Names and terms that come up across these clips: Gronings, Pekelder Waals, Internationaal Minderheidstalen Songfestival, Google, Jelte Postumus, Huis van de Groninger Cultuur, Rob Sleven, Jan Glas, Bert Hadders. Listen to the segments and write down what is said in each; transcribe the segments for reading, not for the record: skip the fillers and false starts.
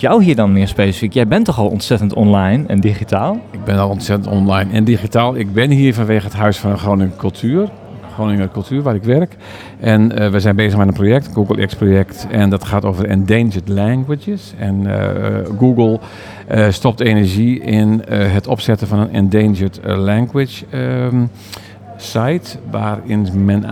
brengt jou hier dan meer specifiek? Jij bent toch al ontzettend online en digitaal? Ik ben al ontzettend online en digitaal. Ik ben hier vanwege het Huis van de Groninger Cultuur. Groninger Cultuur, waar ik werk. En we zijn bezig met een project, een Google X project. En dat gaat over endangered languages. En Google stopt energie in het opzetten van een endangered language site. Waarin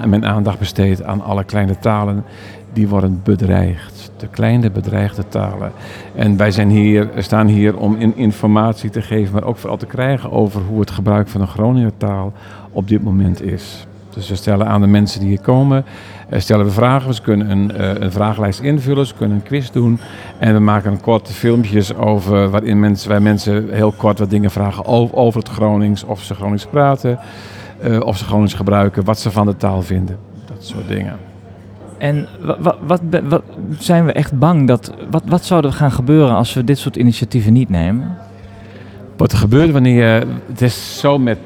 men aandacht besteedt aan alle kleine talen die worden bedreigd. De kleine bedreigde talen. En wij zijn hier, staan hier om informatie te geven, maar ook vooral te krijgen over hoe het gebruik van de Groninger taal op dit moment is. Dus we stellen aan de mensen die hier komen, stellen we vragen. Ze kunnen een vragenlijst invullen, ze kunnen een quiz doen. En we maken korte filmpjes over waar mensen heel kort wat dingen vragen over het Gronings. Of ze Gronings praten, of ze Gronings gebruiken, wat ze van de taal vinden. Dat soort dingen. En wat zijn we echt bang? Wat zou er gaan gebeuren als we dit soort initiatieven niet nemen? Wat er gebeurt wanneer, het is zo met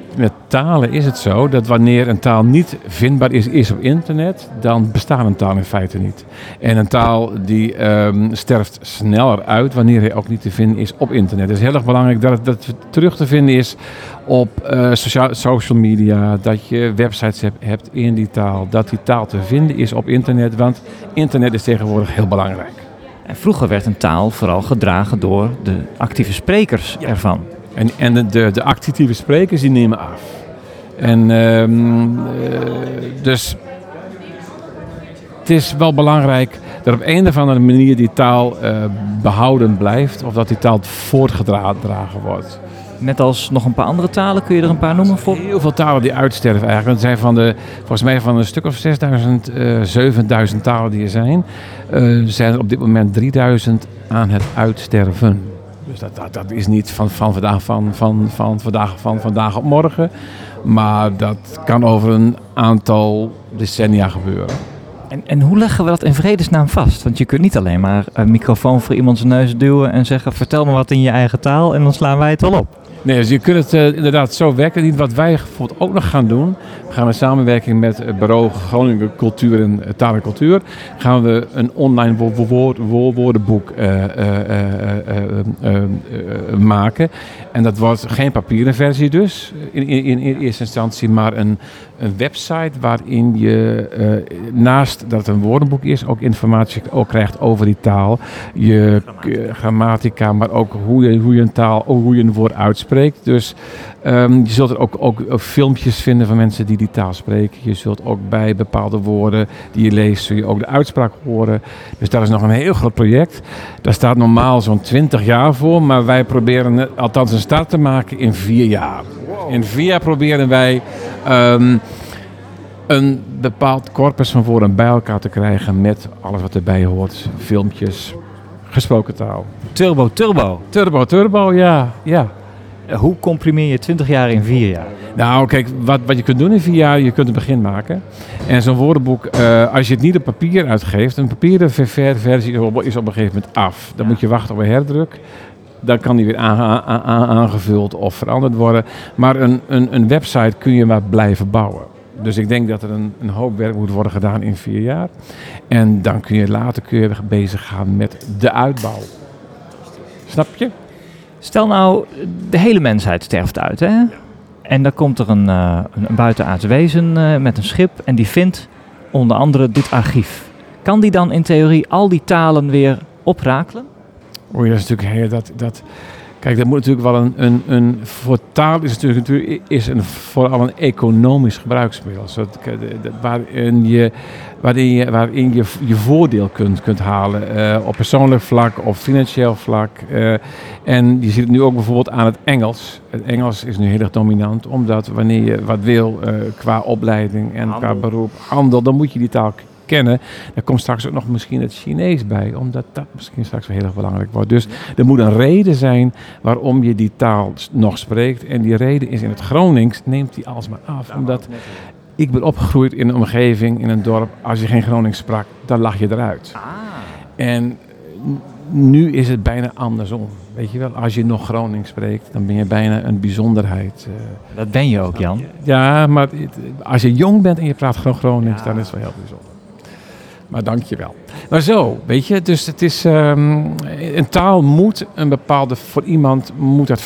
talen is het zo, dat wanneer een taal niet vindbaar is op internet, dan bestaat een taal in feite niet. En een taal die sterft sneller uit wanneer hij ook niet te vinden is op internet. Het is heel erg belangrijk dat het terug te vinden is op social media, dat je websites hebt in die taal, dat die taal te vinden is op internet, want internet is tegenwoordig heel belangrijk. En vroeger werd een taal vooral gedragen door de actieve sprekers ervan. En de actieve sprekers die nemen af. En dus het is wel belangrijk dat op een of andere manier die taal behouden blijft. Of dat die taal voortgedragen wordt. Net als nog een paar andere talen, kun je er een paar noemen? Heel veel talen die uitsterven eigenlijk. Het zijn volgens mij van een stuk of 6.000, 7.000 talen die er zijn. Zijn er op dit moment 3.000 aan het uitsterven. Dus dat is niet van vandaag op morgen. Maar dat kan over een aantal decennia gebeuren. En hoe leggen we dat in vredesnaam vast? Want je kunt niet alleen maar een microfoon voor iemands neus duwen en zeggen, vertel me wat in je eigen taal en dan slaan wij het al op. Nee, dus je kunt het inderdaad zo werken. Wat wij bijvoorbeeld ook nog gaan doen, gaan we in samenwerking met het bureau Groninger Cultuur en Talencultuur, gaan we een online woordenboek maken. En dat wordt geen papieren versie dus, in eerste instantie, maar een website waarin je naast dat het een woordenboek is, ook informatie krijgt over die taal. Je grammatica, maar ook hoe je een taal, hoe je een woord uitspreekt. Dus je zult er ook filmpjes vinden van mensen die taal spreken. Je zult ook bij bepaalde woorden die je leest, zul je ook de uitspraak horen. Dus dat is nog een heel groot project. Daar staat normaal zo'n 20 jaar voor, maar wij proberen althans een start te maken in 4 jaar. Wow. In 4 jaar proberen wij een bepaald corpus van woorden bij elkaar te krijgen met alles wat erbij hoort. Filmpjes, gesproken taal. Turbo, ja. Hoe comprimeer je 20 jaar in 4 jaar? Nou, kijk, wat je kunt doen in 4 jaar, je kunt een begin maken. En zo'n woordenboek, als je het niet op papier uitgeeft, een papieren versie is op een gegeven moment af. Dan moet je wachten op een herdruk. Dan kan die weer aangevuld of veranderd worden. Maar een website kun je maar blijven bouwen. Dus ik denk dat er een hoop werk moet worden gedaan in 4 jaar. En dan kun je later bezig gaan met de uitbouw. Snap je? Stel nou, de hele mensheid sterft uit, hè? Ja. En dan komt er een buitenaards wezen met een schip en die vindt onder andere dit archief. Kan die dan in theorie al die talen weer oprakelen? Oei, dat is natuurlijk heel... Kijk, dat moet natuurlijk wel voor taal is het natuurlijk vooral een economisch gebruiksmiddel. Zodat, waarin je voordeel kunt halen. Op persoonlijk vlak of financieel vlak. En je ziet het nu ook bijvoorbeeld aan het Engels. Het Engels is nu heel erg dominant. Omdat wanneer je wat wil qua opleiding en handel, qua beroep, handel, dan moet je die taal kennen. Er komt straks ook nog misschien het Chinees bij, omdat dat misschien straks wel heel erg belangrijk wordt. Dus er moet een reden zijn waarom je die taal nog spreekt. En die reden is in het Gronings, neemt die alsmaar af. Omdat ik ben opgegroeid in een omgeving, in een dorp. Als je geen Gronings sprak, dan lag je eruit. En nu is het bijna andersom. Weet je wel, als je nog Gronings spreekt, dan ben je bijna een bijzonderheid. Dat ben je ook, Jan. Ja, maar als je jong bent en je praat gewoon Gronings, dan is het wel heel bijzonder. maar dank je wel. Maar zo, weet je, dus het is een taal moet een bepaalde, voor iemand moet dat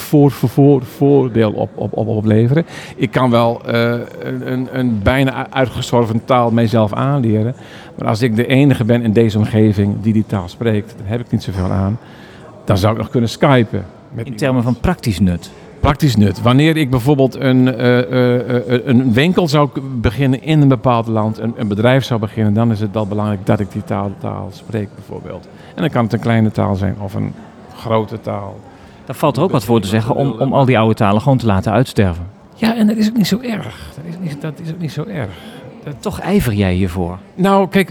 voordeel opleveren. Ik kan wel een bijna uitgestorven taal mijzelf aanleren, maar als ik de enige ben in deze omgeving die die taal spreekt, dan heb ik niet zoveel aan. Dan zou ik nog kunnen skypen. In termen van praktisch nut? Praktisch nut. Wanneer ik bijvoorbeeld een winkel zou beginnen in een bepaald land, een bedrijf zou beginnen, dan is het wel belangrijk dat ik die taal spreek bijvoorbeeld. En dan kan het een kleine taal zijn of een grote taal. Daar valt er ook wat voor te zeggen om al die oude talen gewoon te laten uitsterven. Ja, en dat is ook niet zo erg. Dat is ook niet zo erg. Toch ijver jij hiervoor? Nou, kijk,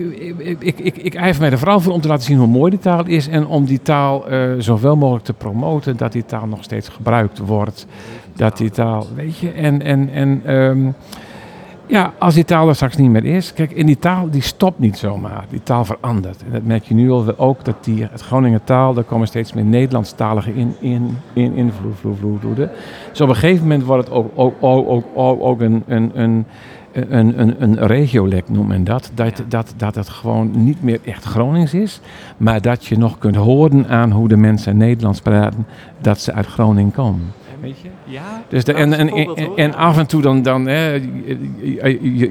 ik ijver mij er vooral voor om te laten zien hoe mooi die taal is en om die taal zoveel mogelijk te promoten, dat die taal nog steeds gebruikt wordt. Dat die taal, weet je, en als die taal er straks niet meer is, kijk, in die taal, die stopt niet zomaar. Die taal verandert. En dat merk je nu al ook, dat het Groninger taal, daar komen steeds meer Nederlandstalige invloeden. Dus op een gegeven moment wordt het ook een regiolek noemt men dat. Dat het gewoon niet meer echt Gronings is. Maar dat je nog kunt horen aan hoe de mensen in Nederlands praten, dat ze uit Groningen komen. Weet je? Ja. Dus en af en toe dan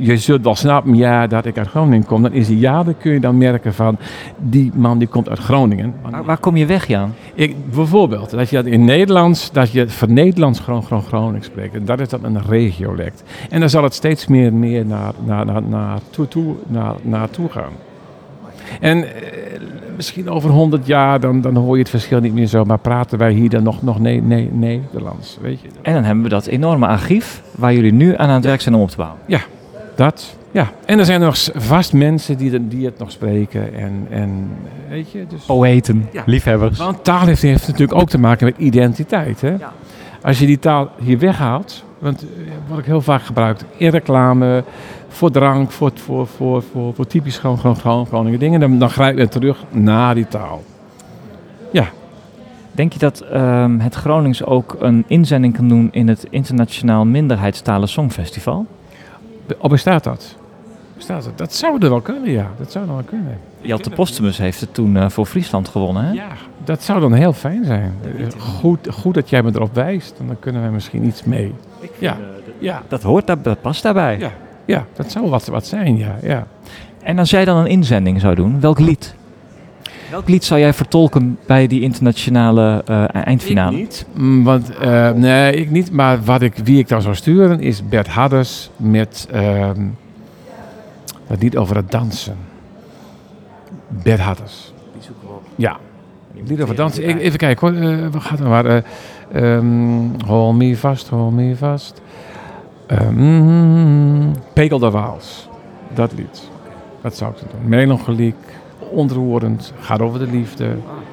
je zult wel snappen, ja, dat ik uit Groningen kom. Dan is die ja, dan kun je dan merken van, die man die komt uit Groningen. Waar kom je weg, Jan? Bijvoorbeeld, dat je dat in Nederlands, dat je voor Nederlands Gronings spreekt. En dat is dan een regiolect. En dan zal het steeds meer naartoe gaan. En misschien over 100 jaar, dan hoor je het verschil niet meer zo. Maar praten wij hier dan nog Nederlands, weet je. En dan hebben we dat enorme archief waar jullie nu aan het werk zijn om op te bouwen. Ja, dat. Ja. En er zijn nog vast mensen die het nog spreken. En weet je, dus... Poëten, ja. Liefhebbers. Want taal heeft natuurlijk ook te maken met identiteit. Hè? Ja. Als je die taal hier weghaalt, want wat ik heel vaak gebruikt in reclame, voor drank, voor typisch gewoon Groninger dingen, dan grijp je terug naar die taal. Ja. Denk je dat het Gronings ook een inzending kan doen in het Internationaal Minderheidstalen Songfestival? Bestaat dat? Dat zou er wel kunnen, ja. Dat zou dan wel kunnen. Jelte Postumus heeft het toen voor Friesland gewonnen, hè? Ja, dat zou dan heel fijn zijn. Goed dat jij me erop wijst, dan kunnen wij misschien iets mee. Dat past daarbij. Ja. Ja, dat zou wat zijn, ja. En als jij dan een inzending zou doen, welk lied zou jij vertolken bij die internationale eindfinale? Ik niet, want, maar wie ik dan zou sturen is Bert Hadders met dat lied over het dansen. Bert Hadders. Die zoeken we op. Ja. Lied over dansen. Even kijken hoor, wat gaat er maar? Hold me vast. Pekelder Waals, dat lied. Dat zou ik doen. Melancholiek, ontroerend, gaat over de liefde.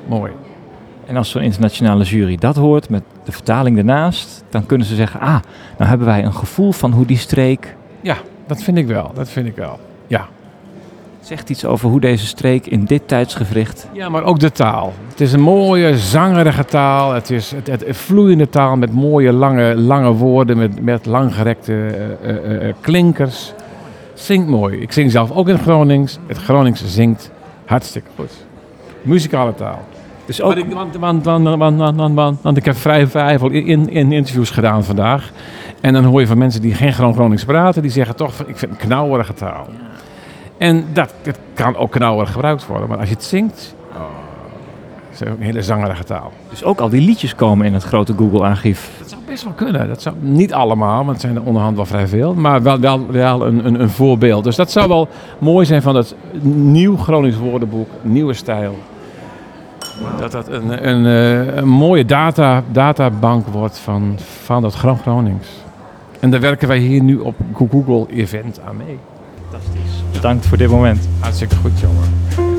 Mooi. En als zo'n internationale jury dat hoort, met de vertaling ernaast, dan kunnen ze zeggen, nou hebben wij een gevoel van hoe die streek... Ja, dat vind ik wel, ja. Zegt iets over hoe deze streek in dit tijdsgevricht... Ja, maar ook de taal. Het is een mooie, zangerige taal. Het is het vloeiende taal met mooie, lange woorden, met langgerekte klinkers. Zingt mooi. Ik zing zelf ook in Gronings. Het Gronings zingt hartstikke goed. Muzikale taal. Dus ook... Want ik heb vrijwel in interviews gedaan vandaag. En dan hoor je van mensen die geen Gronings praten, die zeggen toch van, ik vind het een knauwerige taal. En dat kan ook knauwerig gebruikt worden. Maar als je het zingt, is ook een hele zangerige taal. Dus ook al die liedjes komen in het grote Google-archief? Dat zou best wel kunnen. Dat zou, niet allemaal, want het zijn er onderhand wel vrij veel. Maar wel een voorbeeld. Dus dat zou wel mooi zijn van het nieuw Gronings woordenboek, nieuwe stijl. Wow. Dat een mooie databank wordt van dat Gronings. En daar werken wij hier nu op Google Event aan mee. Fantastisch. Bedankt voor dit moment. Hartstikke goed, jongen.